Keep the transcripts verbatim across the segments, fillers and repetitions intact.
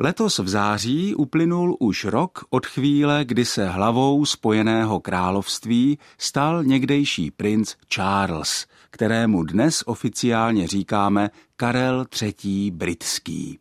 Letos v září uplynul už rok od chvíle, kdy se hlavou Spojeného království stal někdejší princ Charles, kterému dnes oficiálně říkáme Karel třetí. Britský.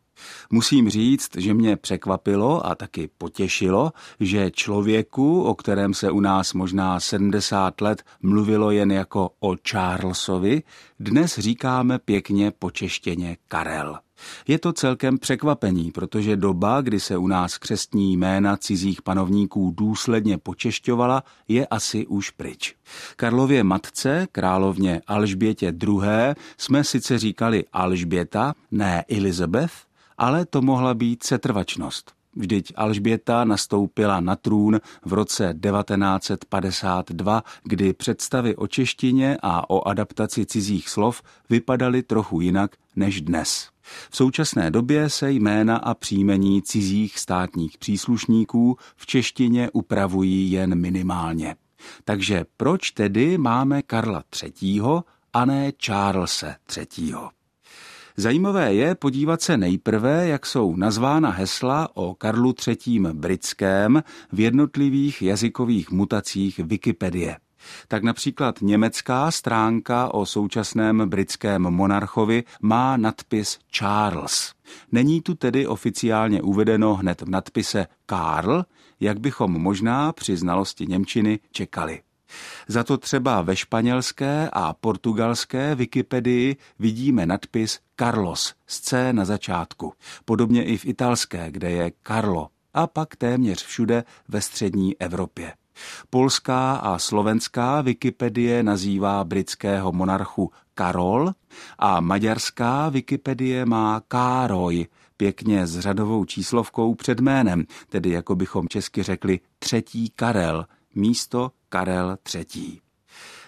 Musím říct, že mě překvapilo a taky potěšilo, že člověku, o kterém se u nás možná sedmdesát let mluvilo jen jako o Charlesovi, dnes říkáme pěkně po češtině Karel. Je to celkem překvapení, protože doba, kdy se u nás křestní jména cizích panovníků důsledně počešťovala, je asi už pryč. Karlově matce, královně Alžbětě druhé, jsme sice říkali Alžběta, ne Elizabeth, ale to mohla být setrvačnost. Vždyť Alžběta nastoupila na trůn v roce devatenáct padesát dva, kdy představy o češtině a o adaptaci cizích slov vypadaly trochu jinak než dnes. V současné době se jména a příjmení cizích státních příslušníků v češtině upravují jen minimálně. Takže proč tedy máme Karla třetího. a ne Charlese třetího.? Zajímavé je podívat se nejprve, jak jsou nazvána hesla o Karlu třetím. Britském v jednotlivých jazykových mutacích Wikipedie. Tak například německá stránka o současném britském monarchovi má nadpis Charles. Není tu tedy oficiálně uvedeno hned v nadpise Karl, jak bychom možná při znalosti němčiny čekali. Za to třeba ve španělské a portugalské Wikipedii vidíme nadpis Carlos s C na začátku. Podobně i v italské, kde je Carlo, a pak téměř všude ve střední Evropě. Polská a slovenská Wikipedie nazývá britského monarchu Karol a maďarská Wikipedie má Károj, pěkně s řadovou číslovkou před jménem, tedy jako bychom česky řekli třetí Karel, místo Karel třetí.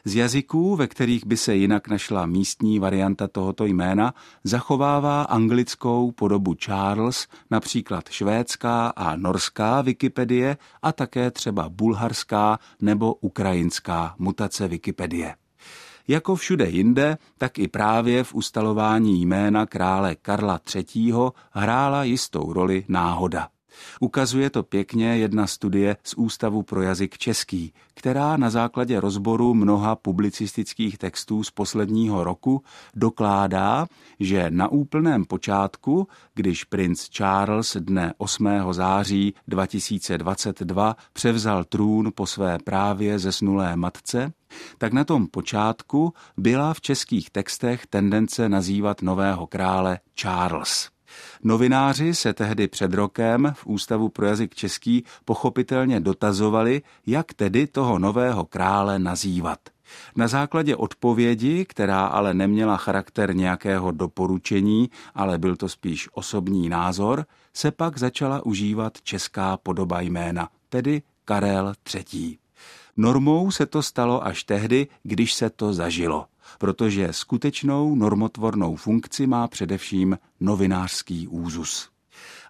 Z jazyků, ve kterých by se jinak našla místní varianta tohoto jména, zachovává anglickou podobu Charles například švédská a norská Wikipedie a také třeba bulharská nebo ukrajinská mutace Wikipedie. Jako všude jinde, tak i právě v ustalování jména krále Karla třetího. hrála jistou roli náhoda. Ukazuje to pěkně jedna studie z Ústavu pro jazyk český, která na základě rozboru mnoha publicistických textů z posledního roku dokládá, že na úplném počátku, když princ Charles dne osmého září dva tisíce dvacet dva převzal trůn po své právě zesnulé matce, tak na tom počátku byla v českých textech tendence nazývat nového krále Charles. Novináři se tehdy před rokem v Ústavu pro jazyk český pochopitelně dotazovali, jak tedy toho nového krále nazývat. Na základě odpovědi, která ale neměla charakter nějakého doporučení, ale byl to spíš osobní názor, se pak začala užívat česká podoba jména, tedy Karel třetí. Normou se to stalo až tehdy, když se to zažilo, protože skutečnou normotvornou funkci má především novinářský úzus.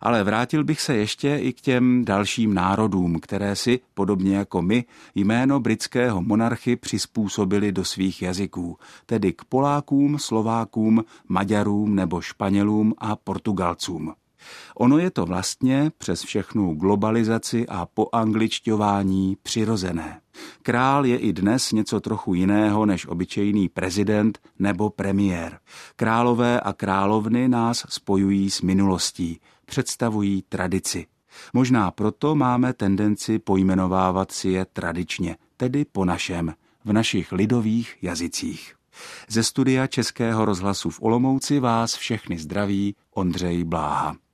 Ale vrátil bych se ještě i k těm dalším národům, které si, podobně jako my, jméno britského monarchy přizpůsobili do svých jazyků, tedy k Polákům, Slovákům, Maďarům nebo Španělům a Portugalcům. Ono je to vlastně přes všechnu globalizaci a poangličťování přirozené. Král je i dnes něco trochu jiného než obyčejný prezident nebo premiér. Králové a královny nás spojují s minulostí, představují tradici. Možná proto máme tendenci pojmenovávat si je tradičně, tedy po našem, v našich lidových jazycích. Ze studia Českého rozhlasu v Olomouci vás všechny zdraví Ondřej Bláha.